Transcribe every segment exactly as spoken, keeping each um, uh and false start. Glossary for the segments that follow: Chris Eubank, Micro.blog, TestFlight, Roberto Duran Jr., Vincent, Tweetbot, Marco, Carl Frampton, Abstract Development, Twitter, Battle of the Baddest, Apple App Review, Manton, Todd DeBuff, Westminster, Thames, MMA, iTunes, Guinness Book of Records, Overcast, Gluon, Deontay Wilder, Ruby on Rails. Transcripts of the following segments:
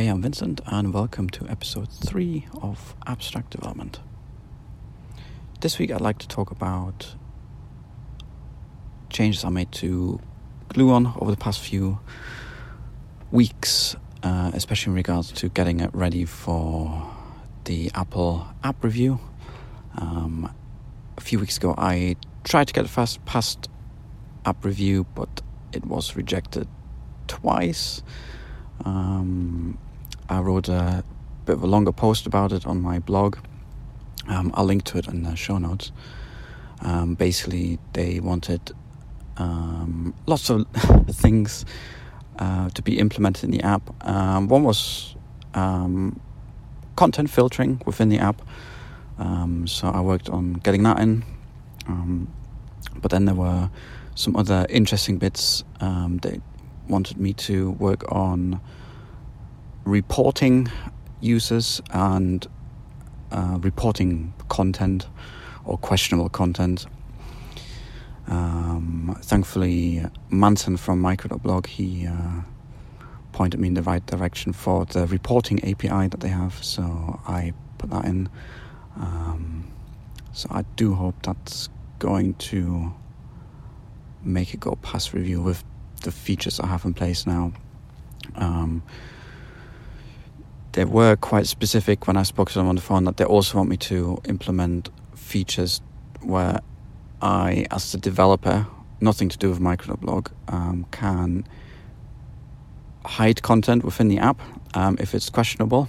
Hey, I'm Vincent and welcome to episode three of Abstract Development. This week I'd like to talk about changes I made to Gluon over the past few weeks, uh, especially in regards to getting it ready for the Apple App Review. Um, a few weeks ago I tried to get it fast past App Review, but it was rejected twice. Um, I wrote a bit of a longer post about it on my blog. Um, I'll link to it in the show notes. Um, basically, they wanted um, lots of things uh, to be implemented in the app. Um, one was um, content filtering within the app. Um, so I worked on getting that in. Um, but then there were some other interesting bits. Um, they wanted me to work on reporting users and uh, reporting content or questionable content. Um, thankfully, Manton from Micro.blog, he uh, pointed me in the right direction for the reporting A P I that they have, so I put that in. Um, so I do hope that's going to make it go past review with the features I have in place now. Um, they were quite specific when I spoke to them on the phone that they also want me to implement features where I, as the developer, nothing to do with Micro.blog, um, can hide content within the app um, if it's questionable,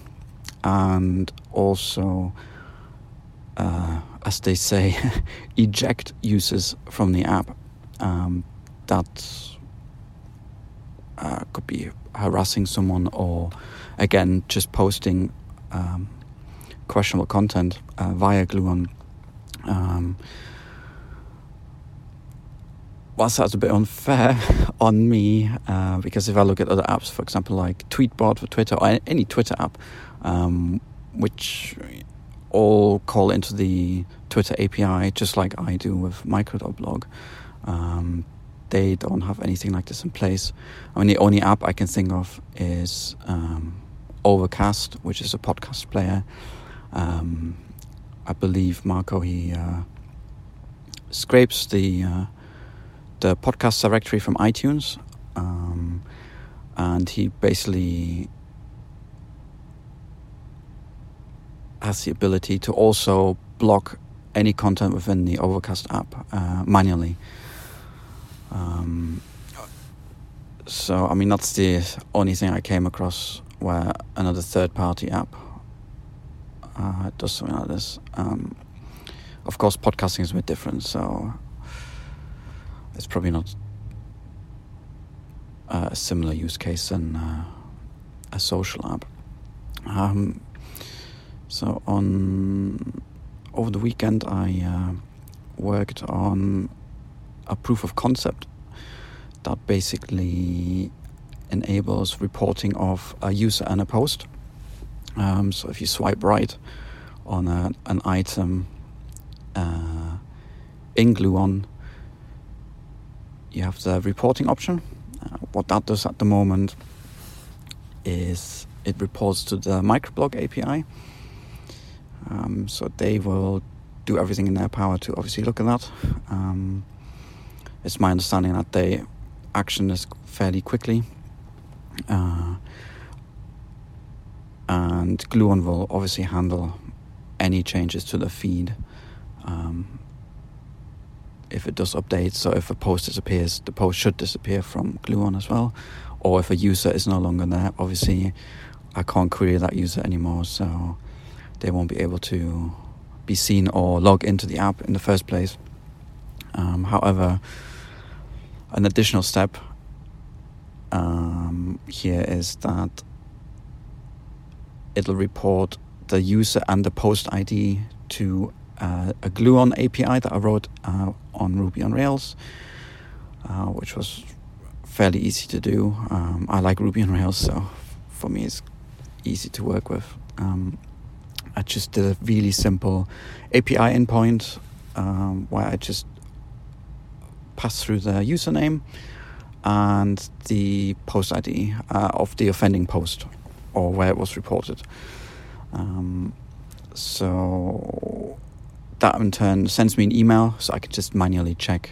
and also, uh, as they say, eject users from the app. Um, that's Uh, could be harassing someone or, again, just posting um, questionable content uh, via Gluon. Um, whilst that's a bit unfair on me, uh, because if I look at other apps, for example, like Tweetbot for Twitter or any Twitter app, um, which all call into the Twitter A P I, just like I do with Micro.blog, um, they don't have anything like this in place. I mean, the only app I can think of is um, Overcast, which is a podcast player. Um, I believe Marco, he uh, scrapes the uh, the podcast directory from iTunes, um, and he basically has the ability to also block any content within the Overcast app uh, manually. Um, so, I mean, that's the only thing I came across where another third-party app uh, does something like this. Um, of course, podcasting is a bit different, so it's probably not uh, a similar use case than uh, a social app. Um, so, on over the weekend, I uh, worked on a proof of concept that basically enables reporting of a user and a post. Um, so if you swipe right on a, an item uh, in Gluon, you have the reporting option. Uh, what that does at the moment is it reports to the Micro.blog A P I. Um, so they will do everything in their power to obviously look at that. Um, It's my understanding that they action this fairly quickly. Uh, and Gluon will obviously handle any changes to the feed um, if it does update. So if a post disappears, the post should disappear from Gluon as well. Or if a user is no longer there, obviously I can't query that user anymore, so they won't be able to be seen or log into the app in the first place. Um, however, an additional step um, here is that it'll report the user and the post I D to uh, a Gluon A P I that I wrote uh, on Ruby on Rails, uh, which was fairly easy to do. Um, I like Ruby on Rails, so for me it's easy to work with. Um, I just did a really simple A P I endpoint um, where I just pass through the username and the post I D uh, of the offending post. or where it was reported. Um, so that in turn sends me an email, so I can just manually check,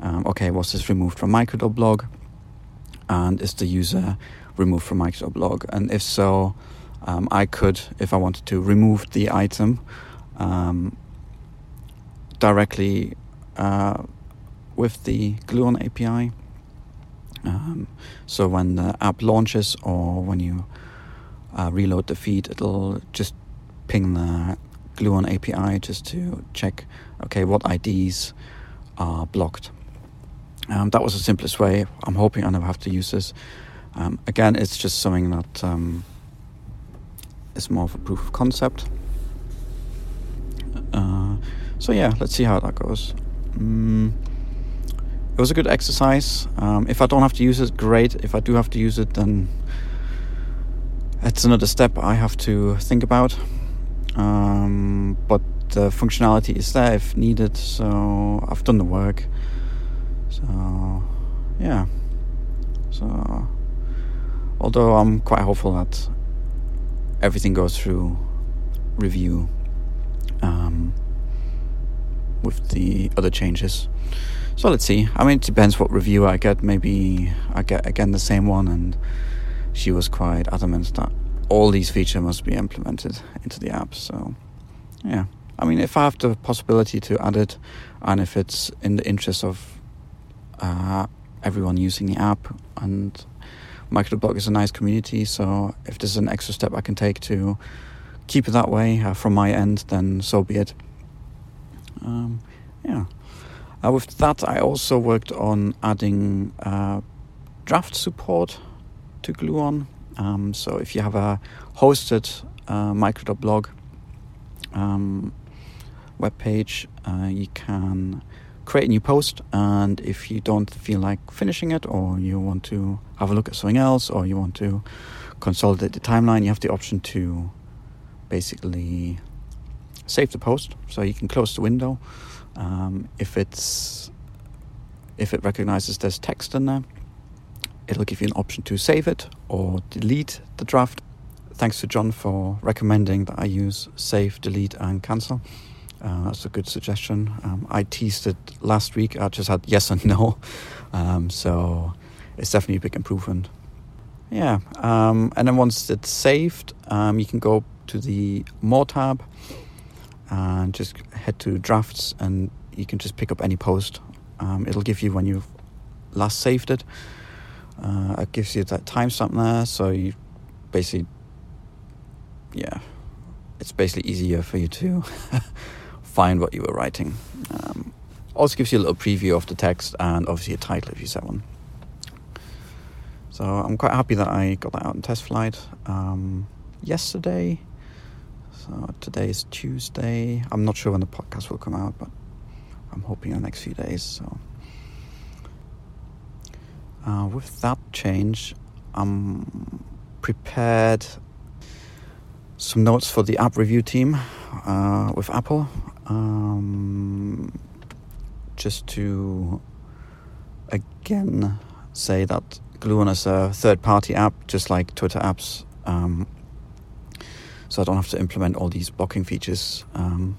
um, okay, was this removed from Micro.blog? And is the user removed from Micro.blog? And if so, um, I could, if I wanted to, remove the item um, directly uh, with the Gluon A P I. Um, so when the app launches or when you uh, reload the feed, it'll just ping the Gluon A P I just to check, okay, what I Ds are blocked. Um, that was the simplest way. I'm hoping I never have to use this. Um, again, it's just something that um, is more of a proof of concept. Uh, so yeah, let's see how that goes. Um, It was a good exercise. Um, if I don't have to use it, great. If I do have to use it, then it's another step I have to think about. Um, but the functionality is there if needed, so I've done the work. So, yeah. So, although I'm quite hopeful that everything goes through review um, with the other changes. So let's see. I mean, it depends what reviewer I get. Maybe I get, again, the same one, and she was quite adamant that all these features must be implemented into the app. So, yeah. I mean, if I have the possibility to add it, and if it's in the interest of uh, everyone using the app, and Micro.blog is a nice community, so if there's an extra step I can take to keep it that way uh, from my end, then so be it. Um, yeah. Uh, with that, I also worked on adding uh, draft support to Gluon. Um, so if you have a hosted uh, Micro.blog um, webpage, uh, you can create a new post. And if you don't feel like finishing it, or you want to have a look at something else, or you want to consolidate the timeline, you have the option to basically save the post. So you can close the window. Um, if it's if it recognizes there's text in there, it'll give you an option to save it or delete the draft. Thanks to John for recommending that I use save, delete, and cancel. Uh, that's a good suggestion. Um, I teased it last week. I just had yes and no, um, so it's definitely a big improvement. Yeah, um, and then once it's saved, um, you can go to the More tab. And just head to drafts, and you can just pick up any post. Um, it'll give you when you've last saved it. Uh, it gives you that timestamp there, so you basically, yeah, it's basically easier for you to find what you were writing. Um, also gives you a little preview of the text, and obviously a title if you set one. So I'm quite happy that I got that out in TestFlight um, yesterday. So today is Tuesday. I'm not sure when the podcast will come out, but I'm hoping in the next few days. So uh, with that change, I'm prepared some notes for the app review team uh, with Apple, um, just to again say that Gluon is a third-party app, just like Twitter apps. Um, So I don't have to implement all these blocking features. Um,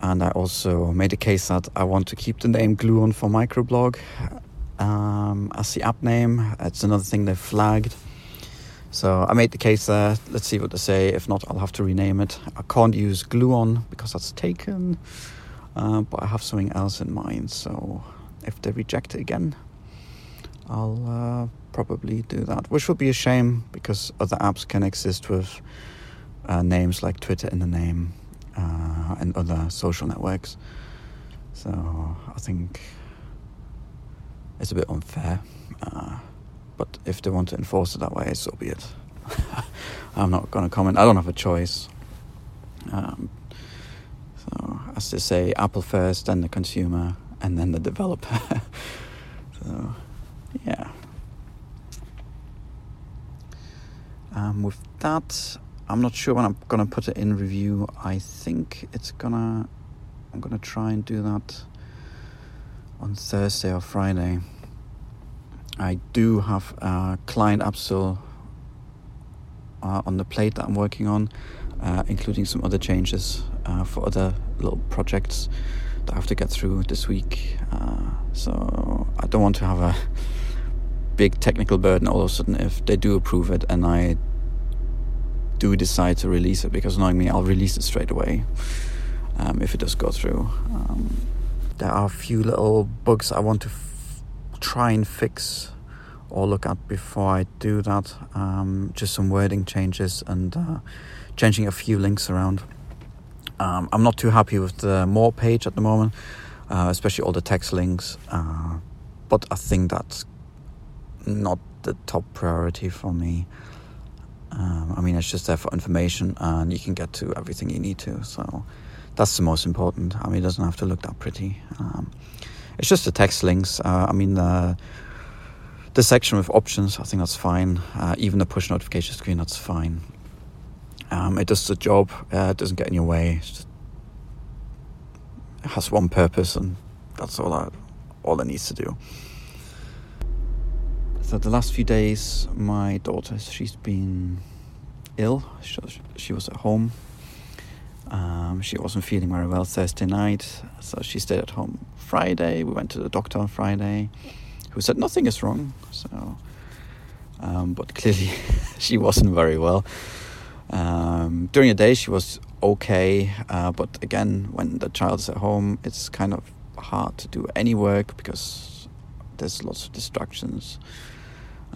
and I also made a case that I want to keep the name Gluon for Micro.blog um, as the app name. It's another thing they flagged. So I made the case there. Let's see what they say. If not, I'll have to rename it. I can't use Gluon because that's taken. Uh, but I have something else in mind. So if they reject it again, I'll... Uh, probably do that, which would be a shame because other apps can exist with uh, names like Twitter in the name uh, and other social networks. So I think it's a bit unfair, uh, but if they want to enforce it that way, so be it. I'm not going to comment. I don't have a choice. Um, so as they say, Apple first, then the consumer, and then the developer. So yeah. Um, with that, I'm not sure when I'm gonna put it in review. I think it's gonna. I'm gonna try and do that on Thursday or Friday. I do have a client app still uh, on the plate that I'm working on, uh, including some other changes uh, for other little projects that I have to get through this week. Uh, so I don't want to have a big technical burden all of a sudden if they do approve it and I do decide to release it, because knowing me, I'll release it straight away um, if it does go through. Um, there are a few little bugs I want to f- try and fix or look at before I do that. Um, just some wording changes and uh, changing a few links around. Um, I'm not too happy with the more page at the moment, uh, especially all the text links, uh, but I think that's not the top priority for me. Um, I mean, it's just there for information and you can get to everything you need to. So that's the most important. I mean, it doesn't have to look that pretty. Um, it's just the text links. Uh, I mean, the, the section with options, I think that's fine. Uh, even the push notification screen, that's fine. Um, it does the job. Uh, it doesn't get in your way. It's just, it has one purpose and that's all, I, all it needs to do. So the last few days, my daughter, she's been ill. She, she was at home. Um, she wasn't feeling very well Thursday night, so she stayed at home Friday. We went to the doctor on Friday, who said nothing is wrong. So, um, but clearly she wasn't very well. Um, during the day she was okay, uh, but again, when the child's at home, it's kind of hard to do any work because there's lots of distractions.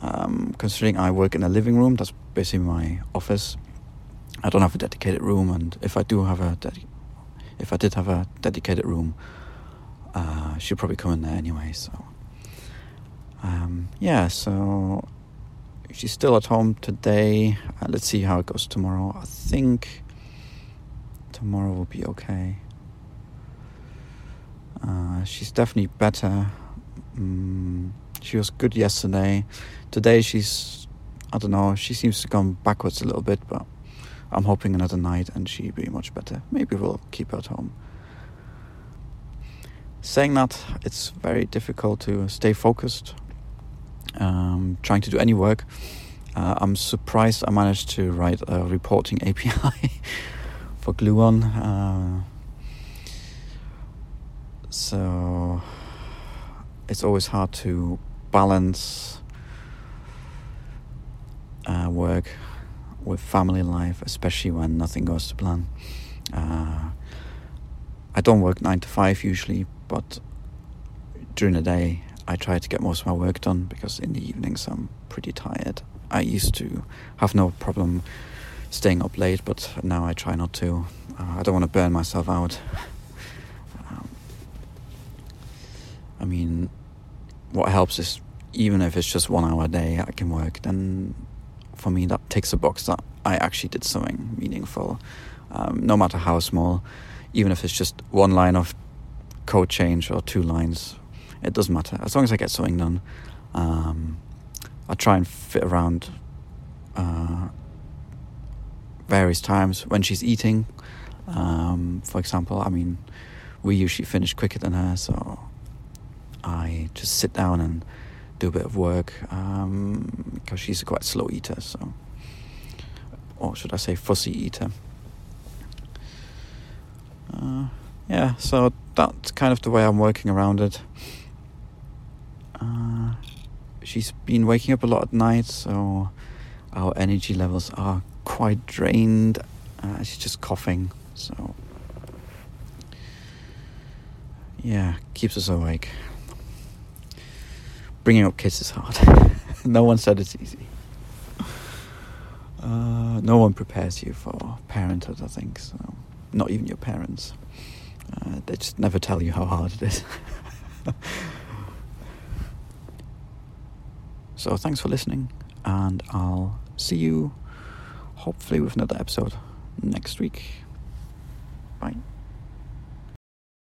Um, considering I work in a living room, that's basically my office. I don't have a dedicated room, and if I do have a, de- if I did have a dedicated room, uh, she'd probably come in there anyway. So, um, yeah. So she's still at home today. Uh, let's see how it goes tomorrow. I think tomorrow will be okay. Uh, she's definitely better. Um, she was good yesterday. Today she's, I don't know. She seems to have gone backwards a little bit, but I'm hoping another night and she'll be much better. Maybe we'll keep her at home. Saying that, it's very difficult to stay focused, um, trying to do any work. Uh, I'm surprised I managed to write a reporting A P I for Gluon. Uh, so it's always hard to balance uh, work with family life, especially when nothing goes to plan. Uh, I don't work nine to five usually, but during the day I try to get most of my work done because in the evenings I'm pretty tired. I used to have no problem staying up late, but now I try not to. Uh, I don't want to burn myself out. um, I mean, what helps is even if it's just one hour a day I can work, then for me that takes a box that I actually did something meaningful, um, no matter how small. Even if it's just one line of code change or two lines, it doesn't matter as long as I get something done. um, I try and fit around uh, various times when she's eating, um, for example. I mean, we usually finish quicker than her, so I just sit down and do a bit of work, um, because she's a quite slow eater, so, or should I say fussy eater. Uh, yeah, so that's kind of the way I'm working around it. Uh, she's been waking up a lot at night, so our energy levels are quite drained. Uh, she's just coughing, so yeah, keeps us awake. Bringing up kids is hard. No one said it's easy. Uh, no one prepares you for parenthood, I think. So, not even your parents. Uh, they just never tell you how hard it is. So thanks for listening, and I'll see you hopefully with another episode next week. Bye.